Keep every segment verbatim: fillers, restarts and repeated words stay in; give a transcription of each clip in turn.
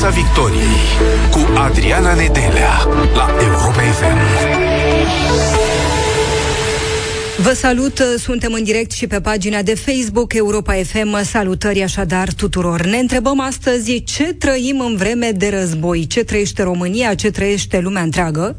Piața Victoriei cu Adriana Nedelea la Europa F M. Vă salut, suntem în direct și pe pagina de Facebook Europa F M. Salutări așadar tuturor. Ne întrebăm astăzi ce trăim în vreme de război, ce trăiește România, ce trăiește lumea întreagă,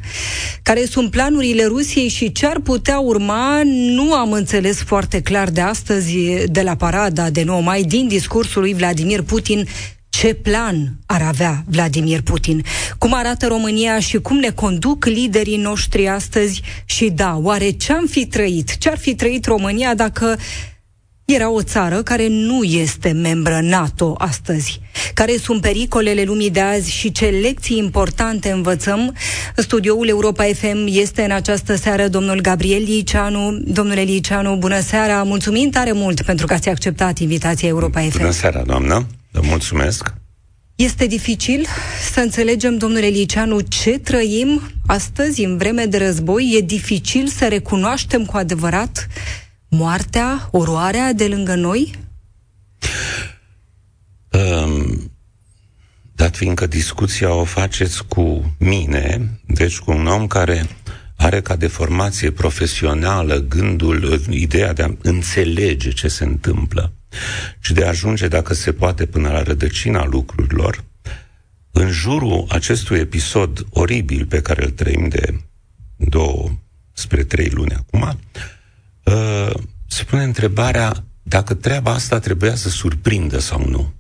care sunt planurile Rusiei și ce ar putea urma. Nu am înțeles foarte clar de astăzi, de la parada de nouă mai, din discursul lui Vladimir Putin, ce plan ar avea Vladimir Putin? Cum arată România și cum ne conduc liderii noștri astăzi? Și da, oare ce-am fi trăit? Ce-ar fi trăit România dacă era o țară care nu este membră NATO astăzi? Care sunt pericolele lumii de azi și ce lecții importante învățăm? Studioul Europa F M este în această seară domnul Gabriel Liceanu. Domnule Liceanu, bună seara! Mulțumim tare mult pentru că ați acceptat invitația Europa F M. Bună seara, doamnă! Mulțumesc. Este dificil să înțelegem, domnule Liceanu, ce trăim astăzi în vreme de război. E dificil să recunoaștem cu adevărat moartea, oroarea de lângă noi? Um, dat fiindcă discuția o faceți cu mine, deci cu un om care are ca deformație profesională gândul, ideea de a înțelege ce se întâmplă și de a ajunge, dacă se poate, până la rădăcina lucrurilor. În jurul acestui episod oribil pe care îl trăim de două spre trei luni acum, se pune întrebarea dacă treaba asta trebuia să surprindă sau nu.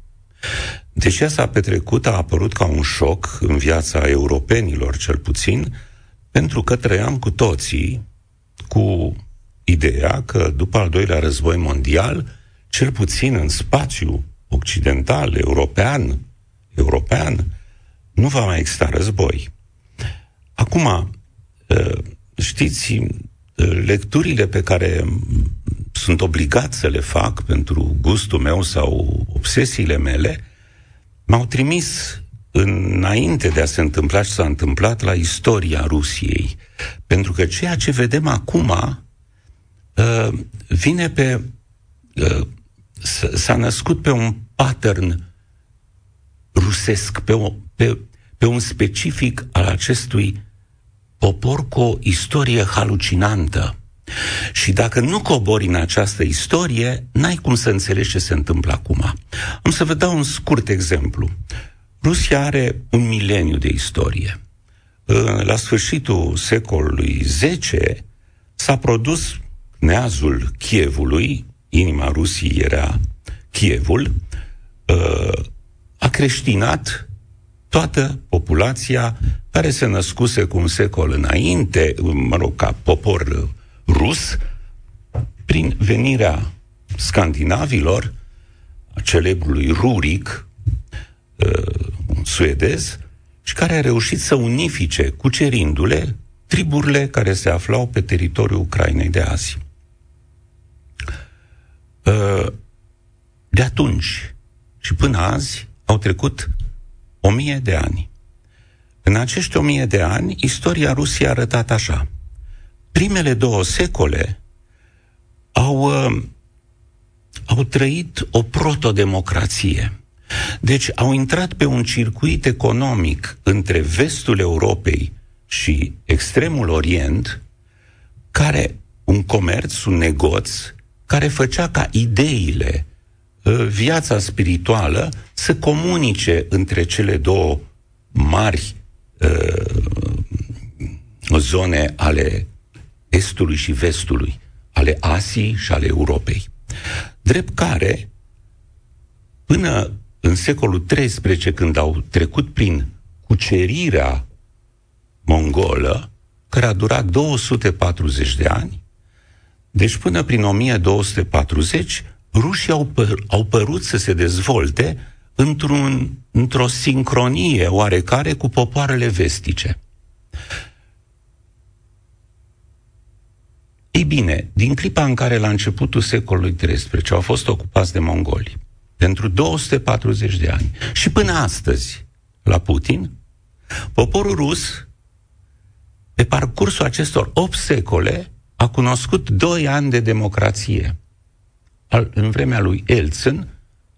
Deși s-a petrecut, a apărut ca un șoc în viața europenilor, cel puțin, pentru că trăiam cu toții cu ideea că după al doilea război mondial, cel puțin în spațiu occidental, european, european, nu va mai exista război. Acum, știți, lecturile pe care sunt obligat să le fac pentru gustul meu sau obsesiile mele, m-au trimis înainte de a se întâmpla ce s-a întâmplat la istoria Rusiei. Pentru că ceea ce vedem acum vine pe... s-a născut pe un pattern rusesc, pe, o, pe, pe un specific al acestui popor cu o istorie halucinantă. Și dacă nu cobori în această istorie, n-ai cum să înțelegi ce se întâmplă acum. Am să vă dau un scurt exemplu. Rusia are un mileniu de istorie. La sfârșitul secolului zece s-a produs neazul Chievului. Inima Rusiei era Chievul. A creștinat toată populația care se născuse cu un secol înainte, mă rog, ca popor rus, prin venirea scandinavilor, a celebrului Rurik, un suedez, și care a reușit să unifice, cucerindu-le, triburile care se aflau pe teritoriul Ucrainei de azi. De atunci și până azi au trecut o mie de ani. În acești o mie de ani, istoria Rusiei a arătat așa. Primele două secole au, au trăit o protodemocrație. Deci au intrat pe un circuit economic între vestul Europei și extremul Orient, care un comerț, un negoț, care făcea ca ideile, viața spirituală, să comunice între cele două mari uh, zone ale Estului și Vestului, ale Asiei și ale Europei. Drept care, până în secolul treisprezece, când au trecut prin cucerirea mongolă, care a durat două sute patruzeci de ani, deci până prin o mie două sute patruzeci, rușii au, păr- au părut să se dezvolte într-un, într-o sincronie oarecare cu popoarele vestice. Ei bine, din clipa în care la începutul secolului treisprezece au fost ocupați de mongoli, pentru două sute patruzeci de ani, și până astăzi, la Putin, poporul rus, pe parcursul acestor opt secole, a cunoscut doi ani de democrație. Al, în vremea lui Eltsin,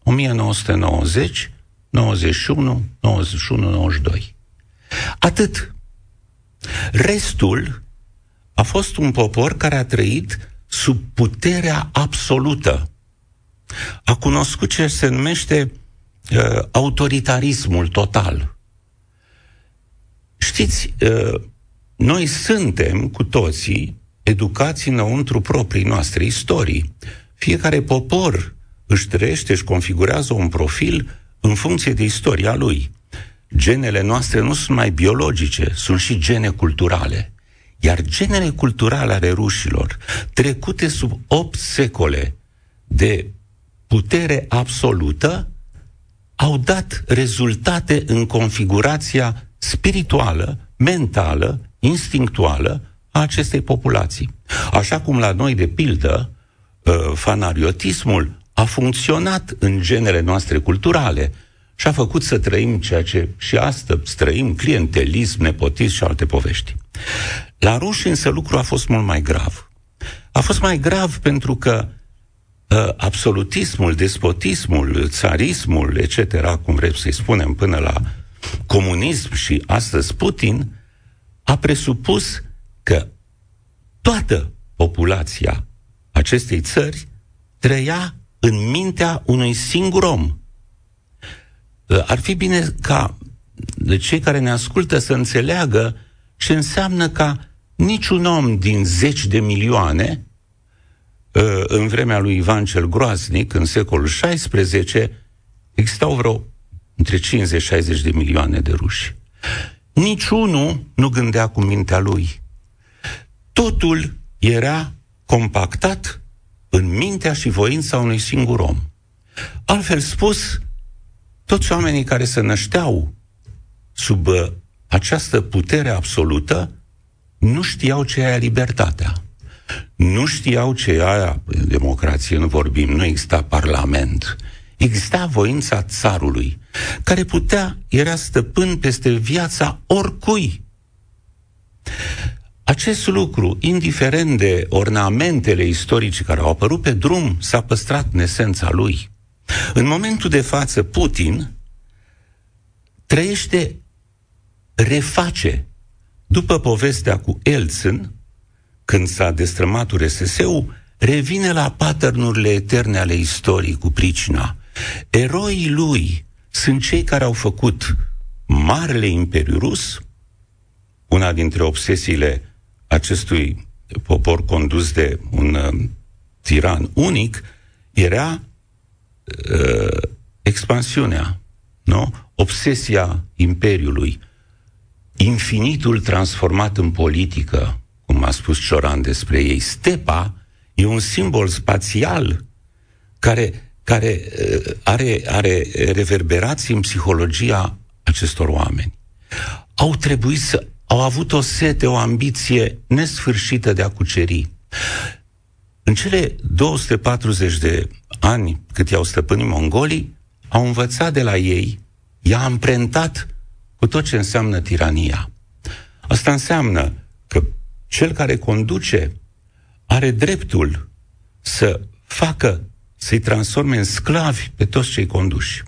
o mie nouă sute nouăzeci nouăzeci și unu, nouăzeci și unu, nouăzeci și doi. Atât. Restul a fost un popor care a trăit sub puterea absolută. A cunoscut ce se numește uh, autoritarismul total. Știți, uh, noi suntem cu toții educați înăuntru proprii noastre istorii. Fiecare popor își trăiește, își configurează un profil în funcție de istoria lui. Genele noastre nu sunt mai biologice, sunt și gene culturale. Iar genele culturale ale rușilor, trecute sub opt secole de putere absolută, au dat rezultate în configurația spirituală, mentală, instinctuală a acestei populații. Așa cum la noi, de pildă, fanariotismul a funcționat în genele noastre culturale și a făcut să trăim ceea ce și astăzi trăim, clientelism, nepotism și alte povești. La ruși însă lucrul a fost mult mai grav. A fost mai grav pentru că ă, absolutismul, despotismul, țarismul, et cetera, cum vrem să-i spunem, până la comunism și astăzi Putin, a presupus că toată populația acestei țări trăia în mintea unui singur om. Ar fi bine ca cei care ne ascultă să înțeleagă ce înseamnă ca niciun om din zeci de milioane, în vremea lui Ivan cel Groaznic, în secolul șaisprezece, existau vreo între cincizeci șaizeci de milioane de ruși. Niciunul nu gândea cu mintea lui. Totul era compactat în mintea și voința unui singur om. Altfel spus, toți oamenii care se nășteau sub această putere absolută nu știau ce e aia libertatea. Nu știau ce e aia democrație, nu vorbim, nu exista parlament. Exista voința țarului, care putea, era stăpân peste viața oricui. Acest lucru, indiferent de ornamentele istorice care au apărut pe drum, s-a păstrat în esența lui. În momentul de față, Putin trăiește, reface, după povestea cu Eltsin, când s-a destrămat U R S S-ul, revine la paternurile eterne ale istoriei cu pricina. Eroii lui sunt cei care au făcut marele imperiu rus, una dintre obsesiile acestui popor condus de un uh, tiran unic, era uh, expansiunea, nu? Obsesia imperiului, infinitul transformat în politică, cum a spus Cioran despre ei. Stepa e un simbol spațial care, care uh, are, are reverberații în psihologia acestor oameni. Au trebuit să Au avut o sete, o ambiție nesfârșită de a cuceri. În cele două sute patruzeci de ani cât i-au stăpânit mongolii, au învățat de la ei, i-a amprentat cu tot ce înseamnă tirania. Asta înseamnă că cel care conduce are dreptul să facă, să-i transforme în sclavi pe toți cei conduși.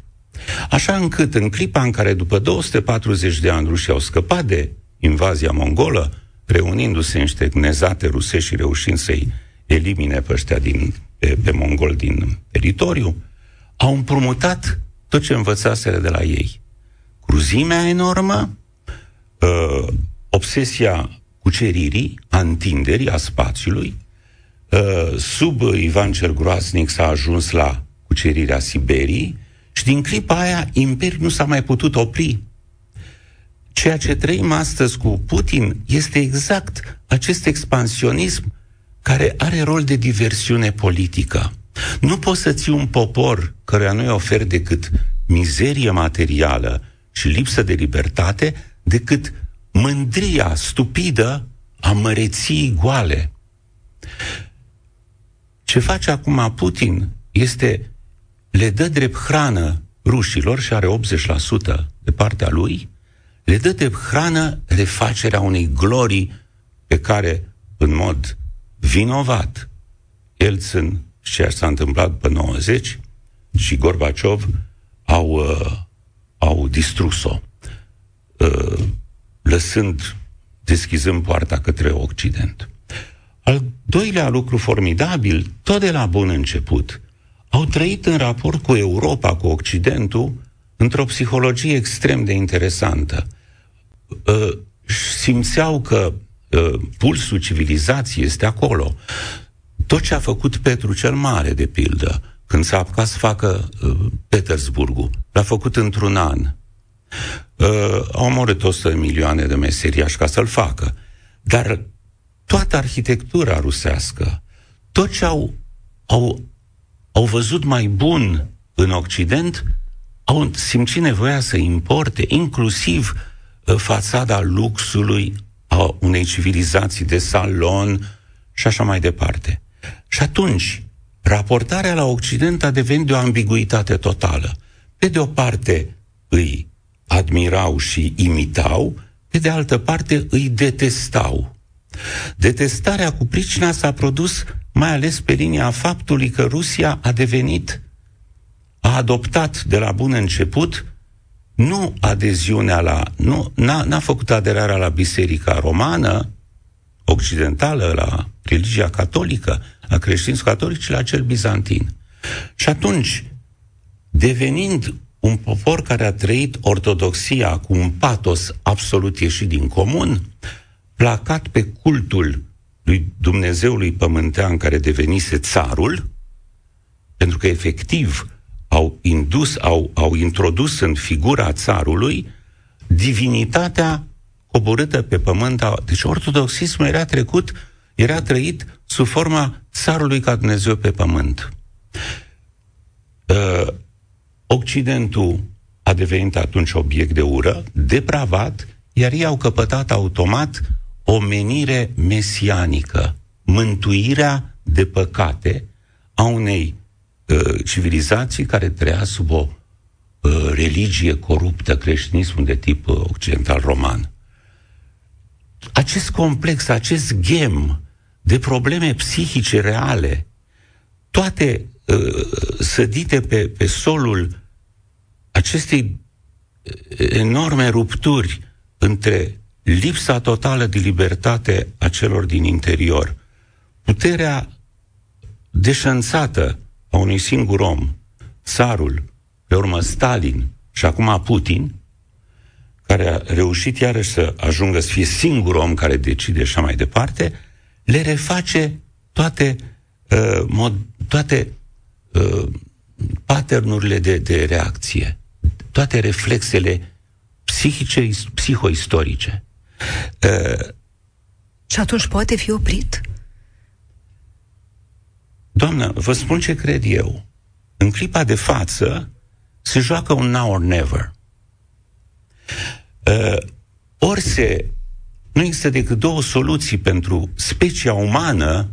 Așa încât în clipa în care după două sute patruzeci de ani rușii au scăpat de invazia mongolă, reunindu-se niște cnezate rusești și reușind să-i elimine pe ăștia din, pe, pe mongol din teritoriu, au împrumutat tot ce învățaseră de la ei. Cruzimea enormă, uh, obsesia cuceririi, a întinderii, a spațiului. Uh, sub Ivan cel Groaznic s-a ajuns la cucerirea Siberii și din clipa aia imperiul nu s-a mai putut opri. Ceea ce trăim astăzi cu Putin este exact acest expansionism care are rol de diversiune politică. Nu poți să ții un popor căruia nu-i oferi decât mizerie materială și lipsă de libertate, decât mândria stupidă a măreției goale. Ce face acum Putin este, le dă drept hrană rușilor și are optzeci la sută de partea lui, le dă de hrană refacerea unei glorii pe care, în mod vinovat, Eltsin și ceea ce s-a întâmplat pe nouăzeci și Gorbaciov au uh, distrus-o, lăsând, deschizând poarta către Occident. Al doilea lucru formidabil, tot de la bun început, au trăit în raport cu Europa, cu Occidentul, într-o psihologie extrem de interesantă. Simțeau că pulsul civilizației este acolo. Tot ce a făcut Petru cel Mare, de pildă, când s-a apucat să facă Petersburgul, l-a făcut într-un an. Au omorât o sută de milioane de meseriași ca să-l facă. Dar toată arhitectura rusească, tot ce au, au, au văzut mai bun în Occident, au simțit nevoia să importe, inclusiv fațada luxului a unei civilizații de salon și așa mai departe. Și atunci, raportarea la Occident a devenit de o ambiguitate totală. Pe de o parte îi admirau și imitau, pe de altă parte îi detestau. Detestarea cu pricina s-a produs mai ales pe linia faptului că Rusia a devenit, a adoptat de la bun început nu adeziunea la, nu, n-a, n-a făcut aderarea la Biserica Romană Occidentală, la religia catolică, la creștini catolici, și la cel bizantin. Și atunci, devenind un popor care a trăit ortodoxia cu un patos absolut ieșit din comun, placat pe cultul lui Dumnezeului pământean care devenise țarul, pentru că efectiv au indus, au, au introdus în figura țarului divinitatea coborâtă pe pământ. Deci ortodoxismul era trecut, era trăit sub forma țarului ca Dumnezeu pe pământ. Uh, Occidentul a devenit atunci obiect de ură, depravat, iar ei au căpătat automat o menire mesianică, mântuirea de păcate a unei uh, civilizații care trăia sub o uh, religie coruptă, creștinismul de tip uh, occidental-roman. Acest complex, acest gem de probleme psihice reale, toate uh, sădite pe, pe solul acestei enorme rupturi între lipsa totală de libertate a celor din interior, puterea deșanțată a unui singur om, țarul, pe urmă Stalin și acum Putin, care a reușit iarăși să ajungă să fie singur om care decide și mai departe, le reface toate, uh, mod, toate uh, pattern-urile de, de reacție, toate reflexele psihice, psihoistorice. Uh, și atunci poate fi oprit? Doamnă, vă spun ce cred eu. În clipa de față se joacă un now or never. Uh, ori se, nu există decât două soluții pentru specia umană,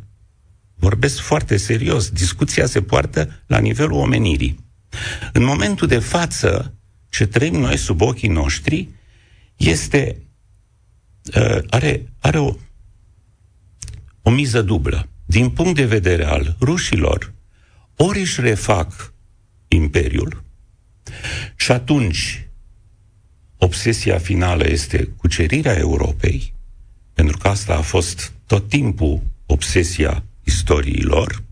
vorbesc foarte serios, discuția se poartă la nivelul omenirii. În momentul de față, ce trăim noi sub ochii noștri, este, uh, are, are o, o miză dublă. Din punct de vedere al rușilor, ori își refac imperiul și atunci obsesia finală este cucerirea Europei, pentru că asta a fost tot timpul obsesia istoriei lor,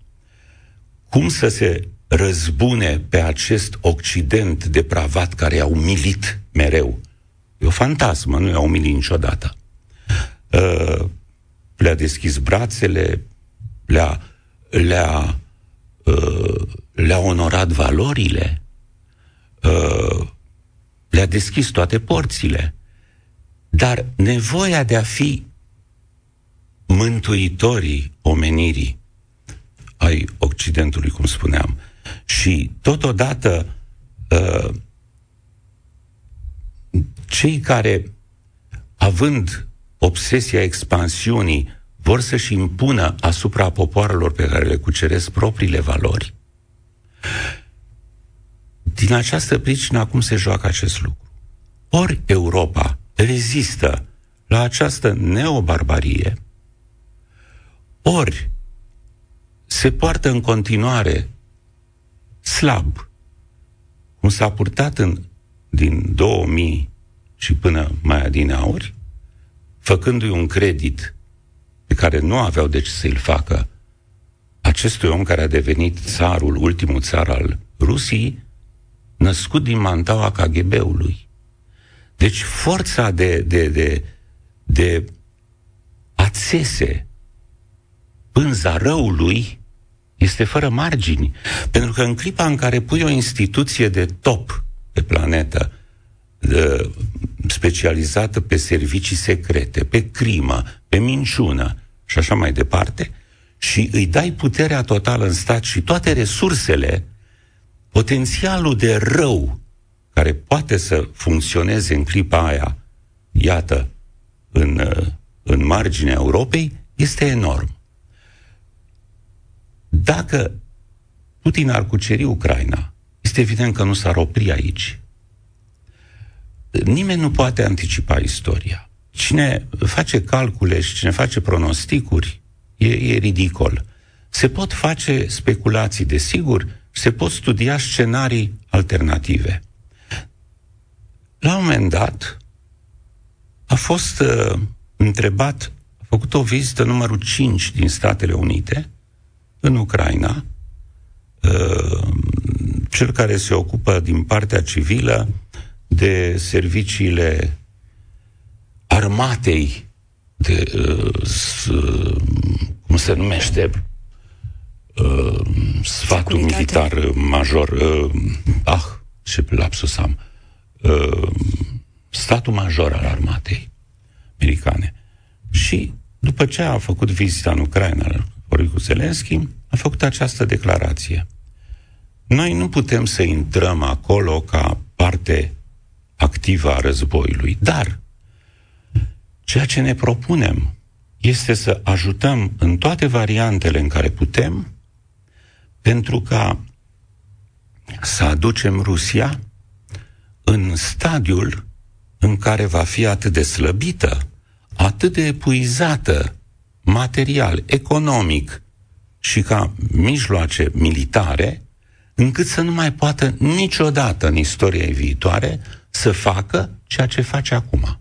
cum să se răzbune pe acest Occident depravat care i-a umilit mereu. E o fantasmă, nu i-a umilit niciodată. Uh, le-a deschis brațele, le-a, le-a, uh, le-a onorat valorile, uh, le-a deschis toate porțile, dar nevoia de a fi mântuitorii omenirii ai Occidentului, cum spuneam, și totodată uh, cei care, având obsesia expansiunii, vor să-și impună asupra popoarelor pe care le cuceresc propriile valori. Din această pricină acum se joacă acest lucru. Ori Europa rezistă la această neobarbarie, ori se poartă în continuare slab, cum s-a purtat în din două mii și până mai adineauri, făcându-i un credit pe care nu aveau de ce să-l facă acestui om care a devenit țarul, ultimul țar al Rusiei, născut din mantaua K G B-ului. Deci forța de, de, de, de a țese pânza răului este fără margini. Pentru că în clipa în care pui o instituție de top pe planetă, de, specializată pe servicii secrete, pe crimă, pe minciună și așa mai departe, și îi dai puterea totală în stat și toate resursele, potențialul de rău care poate să funcționeze în clipa aia, iată, în, în marginea Europei, este enorm. Dacă Putin ar cuceri Ucraina, este evident că nu s-ar opri aici. Nimeni nu poate anticipa istoria. Cine face calcule și cine face pronosticuri, e, e ridicol. Se pot face speculații, desigur, se pot studia scenarii alternative. La un moment dat a fost uh, întrebat, a făcut o vizită numărul cinci din Statele Unite în Ucraina, uh, cel care se ocupă din partea civilă de serviciile armatei, de, uh, s, cum se numește, uh, sfatul militar major, uh, ah, ce lapsus am, Uh, statul major al armatei americane. Și după ce a făcut vizita în Ucraina cu Zelensky, a făcut această declarație: noi nu putem să intrăm acolo ca parte activă a războiului, dar ceea ce ne propunem este să ajutăm în toate variantele în care putem, pentru ca să aducem Rusia în stadiul în care va fi atât de slăbită, atât de epuizată, material, economic și ca mijloace militare, încât să nu mai poată niciodată în istoria viitoare să facă ceea ce face acum.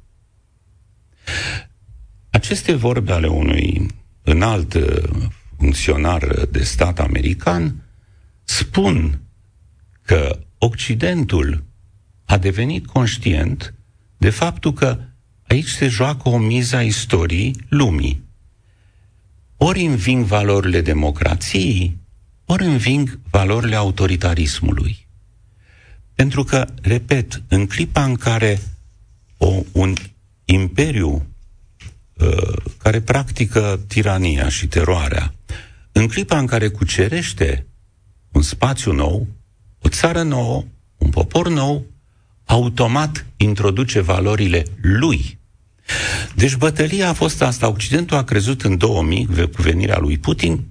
Aceste vorbe ale unui înalt funcționar de stat american spun că Occidentul a devenit conștient de faptul că aici se joacă o miză a istoriei lumii. Ori înving valorile democrației, ori înving valorile autoritarismului. Pentru că, repet, în clipa în care o, un imperiu uh, care practică tirania și teroarea, în clipa în care cucerește un spațiu nou, o țară nouă, un popor nou, automat introduce valorile lui. Deci bătălia a fost asta. Occidentul a crezut în două mii, cu venirea lui Putin,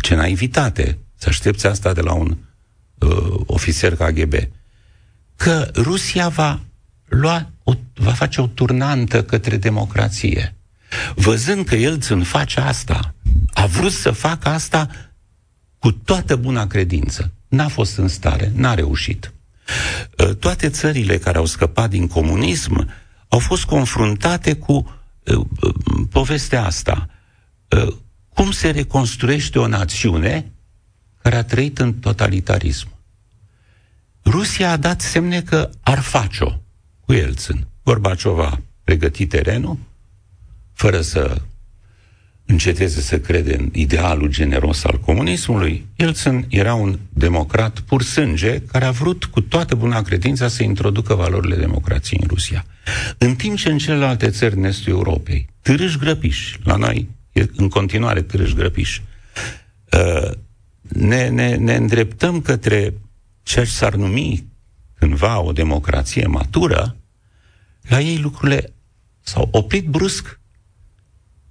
ce naivitate, să aștepți asta de la un uh, ofițer K G B, că Rusia va, lua o, va face o turnantă către democrație. Văzând că Eltsin face asta, a vrut să facă asta cu toată buna credință. N-a fost în stare, n-a reușit. Toate țările care au scăpat din comunism au fost confruntate cu uh, uh, povestea asta. Uh, cum se reconstruiește o națiune care a trăit în totalitarism? Rusia a dat semne că ar face-o cu Eltsin. Gorbaciov a pregătit terenul fără să înceteze să crede în idealul generos al comunismului. Eltsin era un democrat pur sânge care a vrut cu toată buna credința să introducă valorile democrației în Rusia. În timp ce în celelalte țări din estul Europei, târâși grăpiși, la noi e în continuare târâși grăpiși, ne, ne, ne îndreptăm către ceea ce s-ar numi cândva o democrație matură, la ei lucrurile s-au oprit brusc.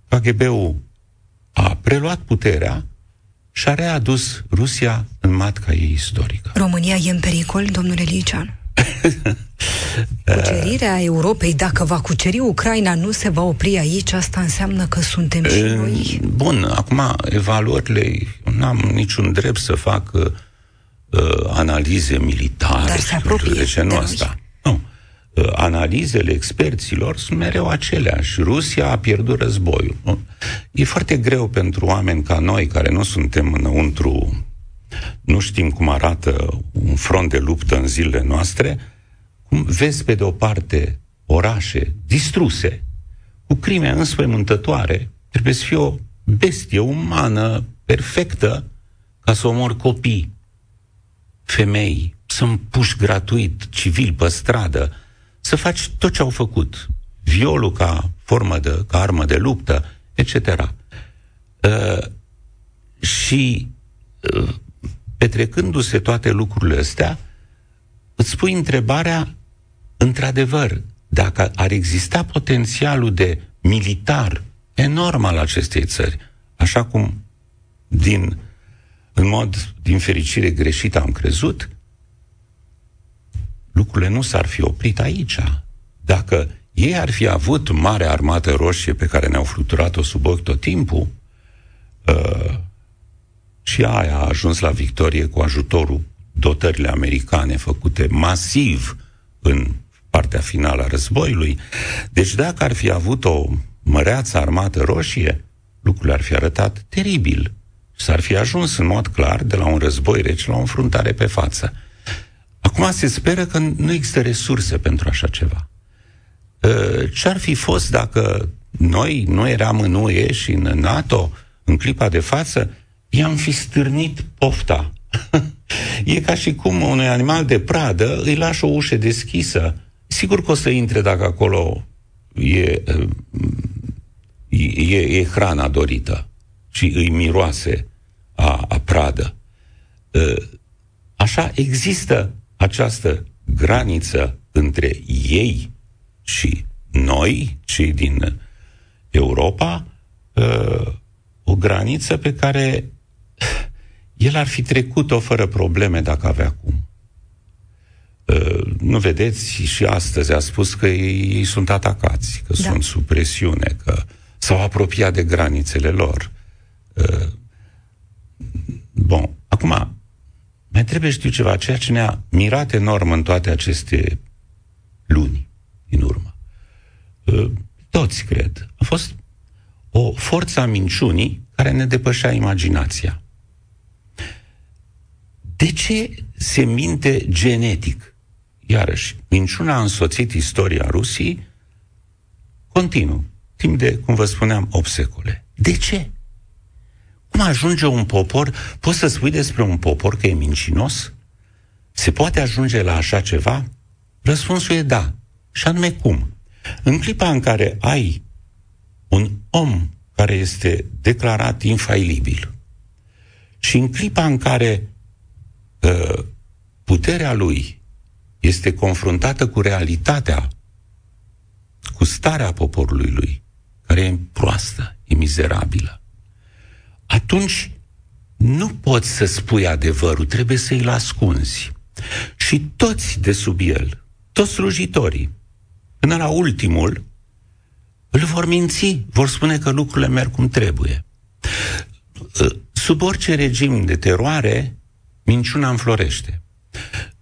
K G B-ul a preluat puterea și a readus Rusia în matca ei istorică. România e în pericol, domnule Liceanu? Cucerirea Europei, dacă va cuceri Ucraina, nu se va opri aici? Asta înseamnă că suntem și noi? Bun, acum evaluările, n-am niciun drept să fac uh, analize militare. Dar se apropie de, de noi. Nu, analizele experților sunt mereu aceleași. Rusia a pierdut războiul. Nu? E foarte greu pentru oameni ca noi, care nu suntem înăuntru, nu știm cum arată un front de luptă în zilele noastre, cum vezi pe de o parte orașe distruse, cu crime înspăimântătoare, trebuie să fie o bestie umană perfectă ca să omori copii, femei, să-mi puși gratuit civil pe stradă, să faci tot ce au făcut, violul ca formă de, ca armă de luptă, et cetera. Uh, și uh, petrecându-se toate lucrurile astea, îți pui întrebarea, într-adevăr, dacă ar exista potențialul de militar enorm al acestei țări, așa cum din, în mod, din fericire greșit am crezut, lucrurile nu s-ar fi oprit aici. Dacă ei ar fi avut Marea Armată Roșie pe care ne-au fluturat-o sub ochi tot timpul, uh, și aia a ajuns la victorie cu ajutorul dotările americane făcute masiv în partea finală a războiului, deci dacă ar fi avut o Măreață Armată Roșie, lucrurile ar fi arătat teribil. S-ar fi ajuns în mod clar de la un război rece la o înfruntare pe față. Acum se speră că nu există resurse pentru așa ceva. Ce-ar fi fost dacă noi nu eram în U E și în NATO în clipa de față? I-am fi stârnit pofta. E ca și cum unui animal de pradă îi lași o ușă deschisă. Sigur că o să intre dacă acolo e, e, e hrana dorită și îi miroase a, a pradă. Așa există această graniță între ei și noi, cei din Europa, o graniță pe care el ar fi trecut-o fără probleme dacă avea cum. Nu vedeți, și astăzi a spus că ei sunt atacați, că da. Sunt sub presiune, că s-au apropiat de granițele lor. Bun, acum, mai trebuie știu ceva, ceea ce ne-a mirat enorm în toate aceste luni din urmă. Toți, cred, a fost o forță a minciunii care ne depășea imaginația. De ce se minte genetic? Iarăși, minciuna a însoțit istoria Rusiei continuu, timp de, cum vă spuneam, opt secole. De ce? Cum ajunge un popor? Poți să spui despre un popor că e mincinos? Se poate ajunge la așa ceva? Răspunsul e da. Și anume cum? În clipa în care ai un om care este declarat infailibil și în clipa în care puterea lui este confruntată cu realitatea, cu starea poporului lui, care e proastă, e mizerabilă, atunci nu poți să spui adevărul, trebuie să îl ascunzi. Și toți de sub el, toți slujitorii, până la ultimul, îl vor minți, vor spune că lucrurile merg cum trebuie. Sub orice regim de teroare, minciuna înflorește.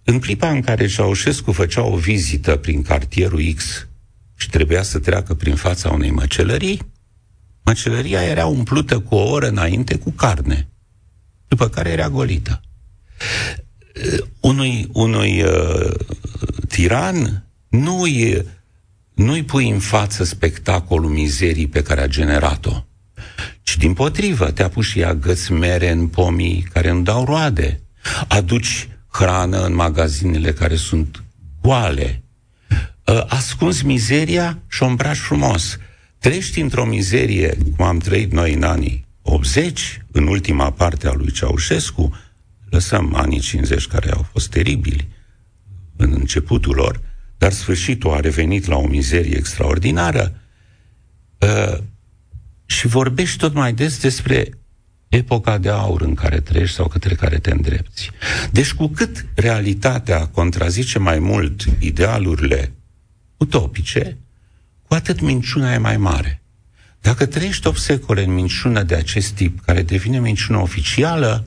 În clipa în care Ceaușescu făcea o vizită prin cartierul X și trebuia să treacă prin fața unei măcelării, măcelăria era umplută cu o oră înainte cu carne, după care era golită. Unui, unui uh, tiran nu-i, nu-i pui în față spectacolul mizerii pe care a generat-o, ci dimpotrivă te apuci și agăți mere în pomii care nu dau roade, aduci hrană în magazinele care sunt goale, ascunzi mizeria și o îmbraci frumos. Treci într-o mizerie, cum am trăit noi în anii optzeci, în ultima parte a lui Ceaușescu, lăsăm anii cincizeci care au fost teribili în începutul lor, dar sfârșitul a revenit la o mizerie extraordinară, și vorbești tot mai des despre epoca de aur în care trăiești sau către care te îndrepți. Deci cu cât realitatea contrazice mai mult idealurile utopice, cu atât minciuna e mai mare. Dacă trăiești opt secole în minciună de acest tip, care devine minciună oficială,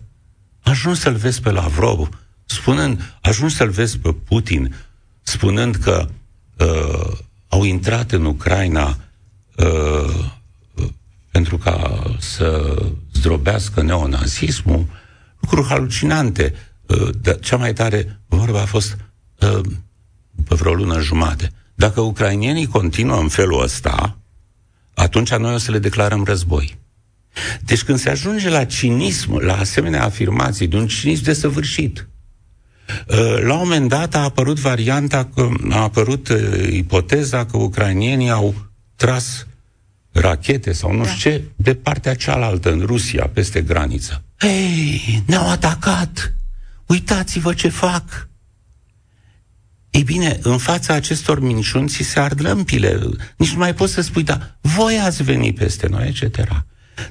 ajungi să-l vezi pe Lavrov, spunând, ajungi să-l vezi pe Putin, spunând că uh, au intrat în Ucraina uh, pentru ca să zdrobească neonazismul, lucruri halucinante. Uh, de, cea mai tare vorba a fost uh, pe vreo lună jumate. Dacă ucrainienii continuă în felul ăsta, atunci noi o să le declarăm război. Deci când se ajunge la cinism, la asemenea afirmații, de un cinism desăvârșit. La un moment dat a apărut varianta, a apărut ipoteza că ucrainienii au tras rachete sau nu da. știu ce, de partea cealaltă, în Rusia, peste graniță. Hei, ne-au atacat! Uitați-vă ce fac! Ei bine, în fața acestor minciuni ți se ard lămpile. Nici nu mai poți să spui, da, voi ați venit peste noi, et cetera.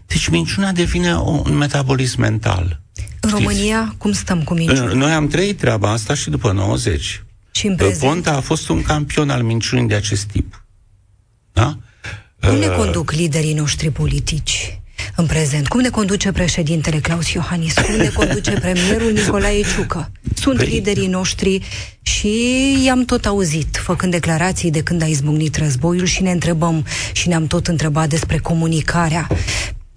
Deci minciuna devine un metabolism mental. În România, cum stăm cu minciuna? Noi am trăit treaba asta și după nouăzeci. Și în prezent? Ponta a fost un campion al minciunii de acest tip. Da? Cum ne conduc liderii noștri politici în prezent? Cum ne conduce președintele Klaus Iohannis? Cum ne conduce premierul Nicolae Ciucă? Sunt păi... liderii noștri și i-am tot auzit făcând declarații de când a izbucnit războiul și ne întrebăm și ne-am tot întrebat despre comunicarea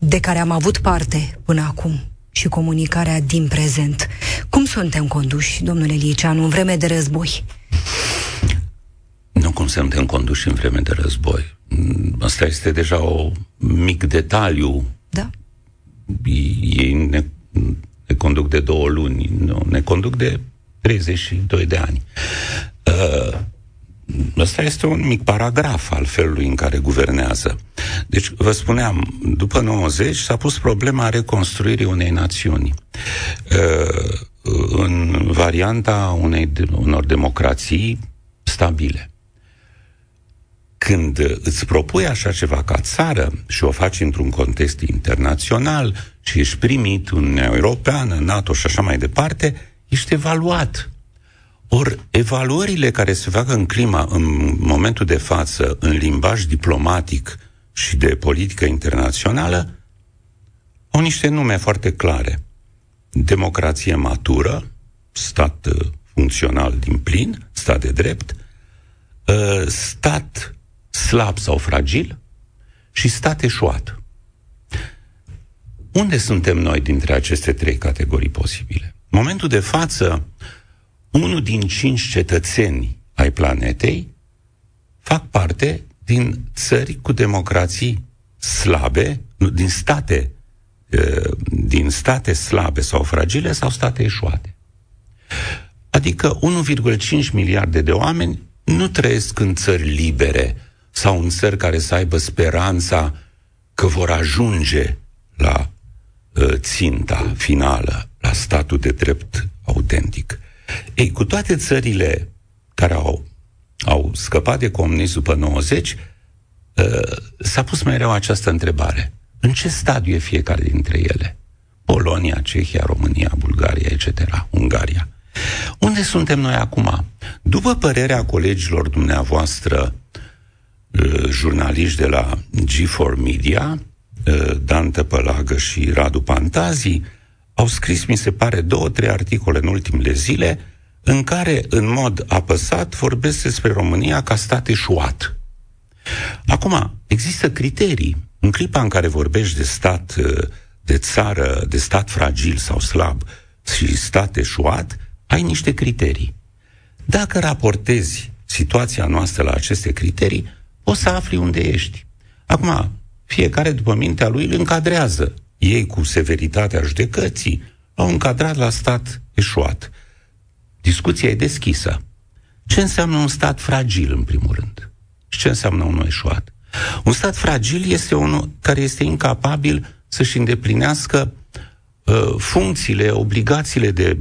de care am avut parte până acum și comunicarea din prezent. Cum suntem conduși, domnule Liceanu, în vreme de război? Nu, cum suntem conduși în vreme de război. Asta este deja un mic detaliu. Da. Ei ne, ne conduc de două luni, nu, ne conduc de treizeci și doi de ani. Asta este un mic paragraf al felului în care guvernează. Deci, vă spuneam, după nouăzeci s-a pus problema reconstruirii unei națiuni. În varianta unei, unor democrații stabile. Când îți propui așa ceva ca țară și o faci într-un context internațional și ești primit în Uniunea Europeană, NATO și așa mai departe, ești evaluat. Or, evaluările care se fac în clima, în momentul de față, în limbaj diplomatic și de politică internațională, au niște nume foarte clare. Democrație matură, stat funcțional din plin, stat de drept, stat slab sau fragil și stat eșuat. Unde suntem noi dintre aceste trei categorii posibile? În momentul de față, unul din cinci cetățeni ai planetei fac parte din țări cu democrații slabe, din state, din state slabe sau fragile sau state eșuate. Adică unu virgulă cinci miliarde de oameni nu trăiesc în țări libere sau în țări care să aibă speranța că vor ajunge la ținta finală, la statul de drept autentic. Ei, cu toate țările care au, au scăpat de comunism după nouăzeci, s-a pus mereu această întrebare. În ce stadiu e fiecare dintre ele? Polonia, Cehia, România, Bulgaria, et cetera, Ungaria. Unde suntem noi acum? După părerea colegilor dumneavoastră, jurnaliști de la G patru Media, Dantă Pălagă și Radu Pantazi, au scris, mi se pare, două, trei articole în ultimele zile în care, în mod apăsat, vorbesc despre România ca stat eșuat. Acum, există criterii. În clipa în care vorbești de stat, de țară, de stat fragil sau slab și stat eșuat, ai niște criterii. Dacă raportezi situația noastră la aceste criterii, poți să afli unde ești. Acum, fiecare după mintea lui îl încadrează. Ei, cu severitatea judecății, au încadrat la stat eșuat. Discuția e deschisă. Ce înseamnă un stat fragil, în primul rând? Și ce înseamnă unul eșuat? Un stat fragil este unul care este incapabil să-și îndeplinească uh, funcțiile, obligațiile de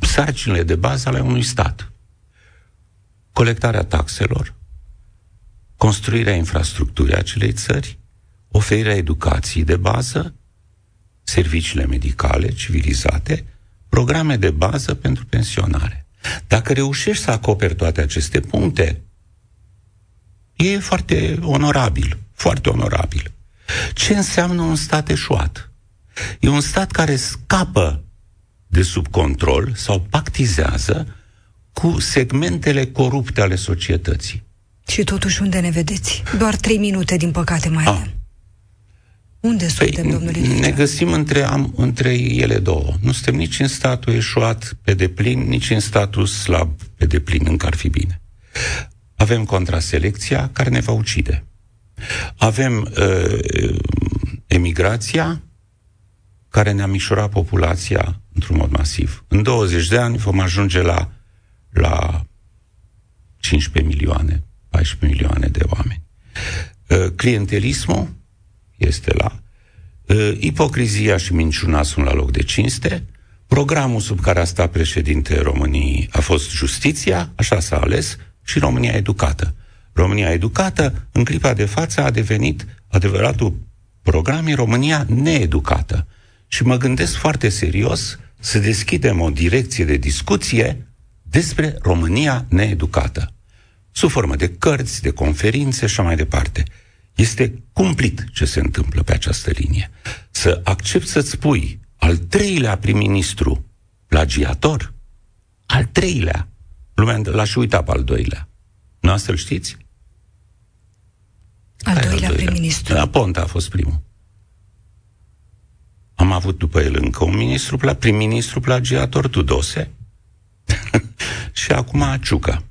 sarcinile de bază ale unui stat. Colectarea taxelor, construirea infrastructurii acelei țări, oferirea educației de bază, serviciile medicale civilizate, programe de bază pentru pensionare. Dacă reușești să acoperi toate aceste puncte, e foarte onorabil, foarte onorabil. Ce înseamnă un stat eșuat? E un stat care scapă de sub control sau pactizează cu segmentele corupte ale societății. Și totuși unde ne vedeți? Doar trei minute, din păcate, mai avem. Unde păi, suntem, domnule Liceanu? Ne găsim între, am, între ele două. Nu suntem nici în statul eșuat pe deplin, nici în statul slab pe deplin, încă ar fi bine. Avem contraselecția care ne va ucide. Avem uh, emigrația care ne-a mișurat populația într-un mod masiv. În douăzeci de ani vom ajunge la, la cincisprezece milioane, paisprezece milioane de oameni. Uh, clientelismul este la... Uh, ipocrizia și minciuna sunt la loc de cinste. Programul sub care a stat președinte României a fost justiția, așa s-a ales, și România educată. România educată, în clipa de față, a devenit adevăratul program în România needucată. Și mă gândesc foarte serios să deschidem o direcție de discuție despre România needucată, sub formă de cărți, de conferințe și așa mai departe. Este cumplit ce se întâmplă pe această linie. Să accept să-ți spui al treilea prim-ministru plagiator, al treilea, lumea l-aș uita pe al doilea. Nu să-l știți? Al doilea, doilea prim-ministru. La Ponta a fost primul. Am avut după el încă un ministru, prim-ministru plagiator, Tudose, și acum Ciucă.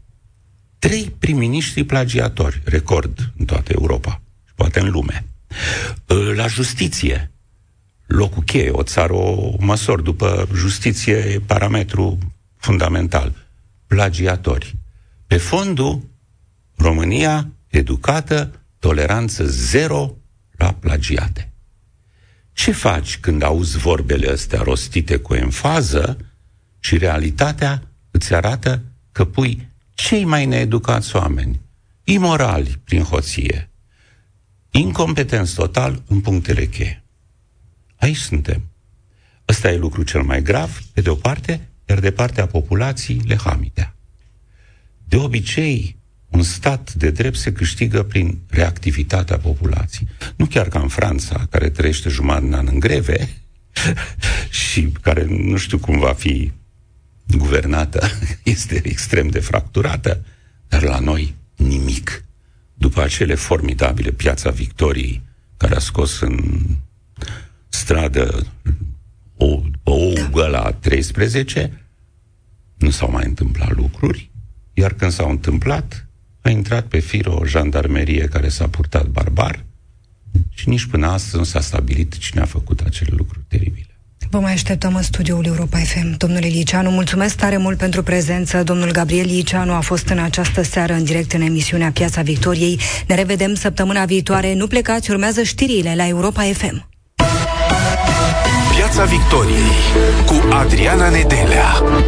Trei prim-ministri plagiatori, record în toată Europa și poate în lume. La justiție, locul cheie, o țară o măsor după justiție, e parametru fundamental. Plagiatori. Pe fondul, România educată, toleranță zero la plagiate. Ce faci când auzi vorbele astea rostite cu enfază și realitatea îți arată că pui cei mai needucați oameni, imorali prin hoție, incompetenți total în punctele cheie? Aici suntem. Ăsta e lucru cel mai grav, pe de o parte, iar de partea populației lehamidea. De obicei, un stat de drept se câștigă prin reactivitatea populației. Nu chiar ca în Franța, care trăiește jumătate de an în greve și care nu știu cum va fi guvernată, este extrem de fracturată, dar la noi nimic. După acele formidabile Piața Victoriei, care a scos în stradă o, o ugă la treisprezece, nu s-au mai întâmplat lucruri. Iar când s-au întâmplat, a intrat pe fir o jandarmerie care s-a purtat barbar și nici până astăzi nu s-a stabilit cine a făcut acele lucruri teribile. Vă mai așteptăm în studioul Europa F M. Domnule Liceanu, mulțumesc tare mult pentru prezență. Domnul Gabriel Liceanu a fost în această seară în direct în emisiunea Piața Victoriei. Ne revedem săptămâna viitoare. Nu plecați, urmează știrile la Europa F M. Piața Victoriei cu Adriana Nedelea.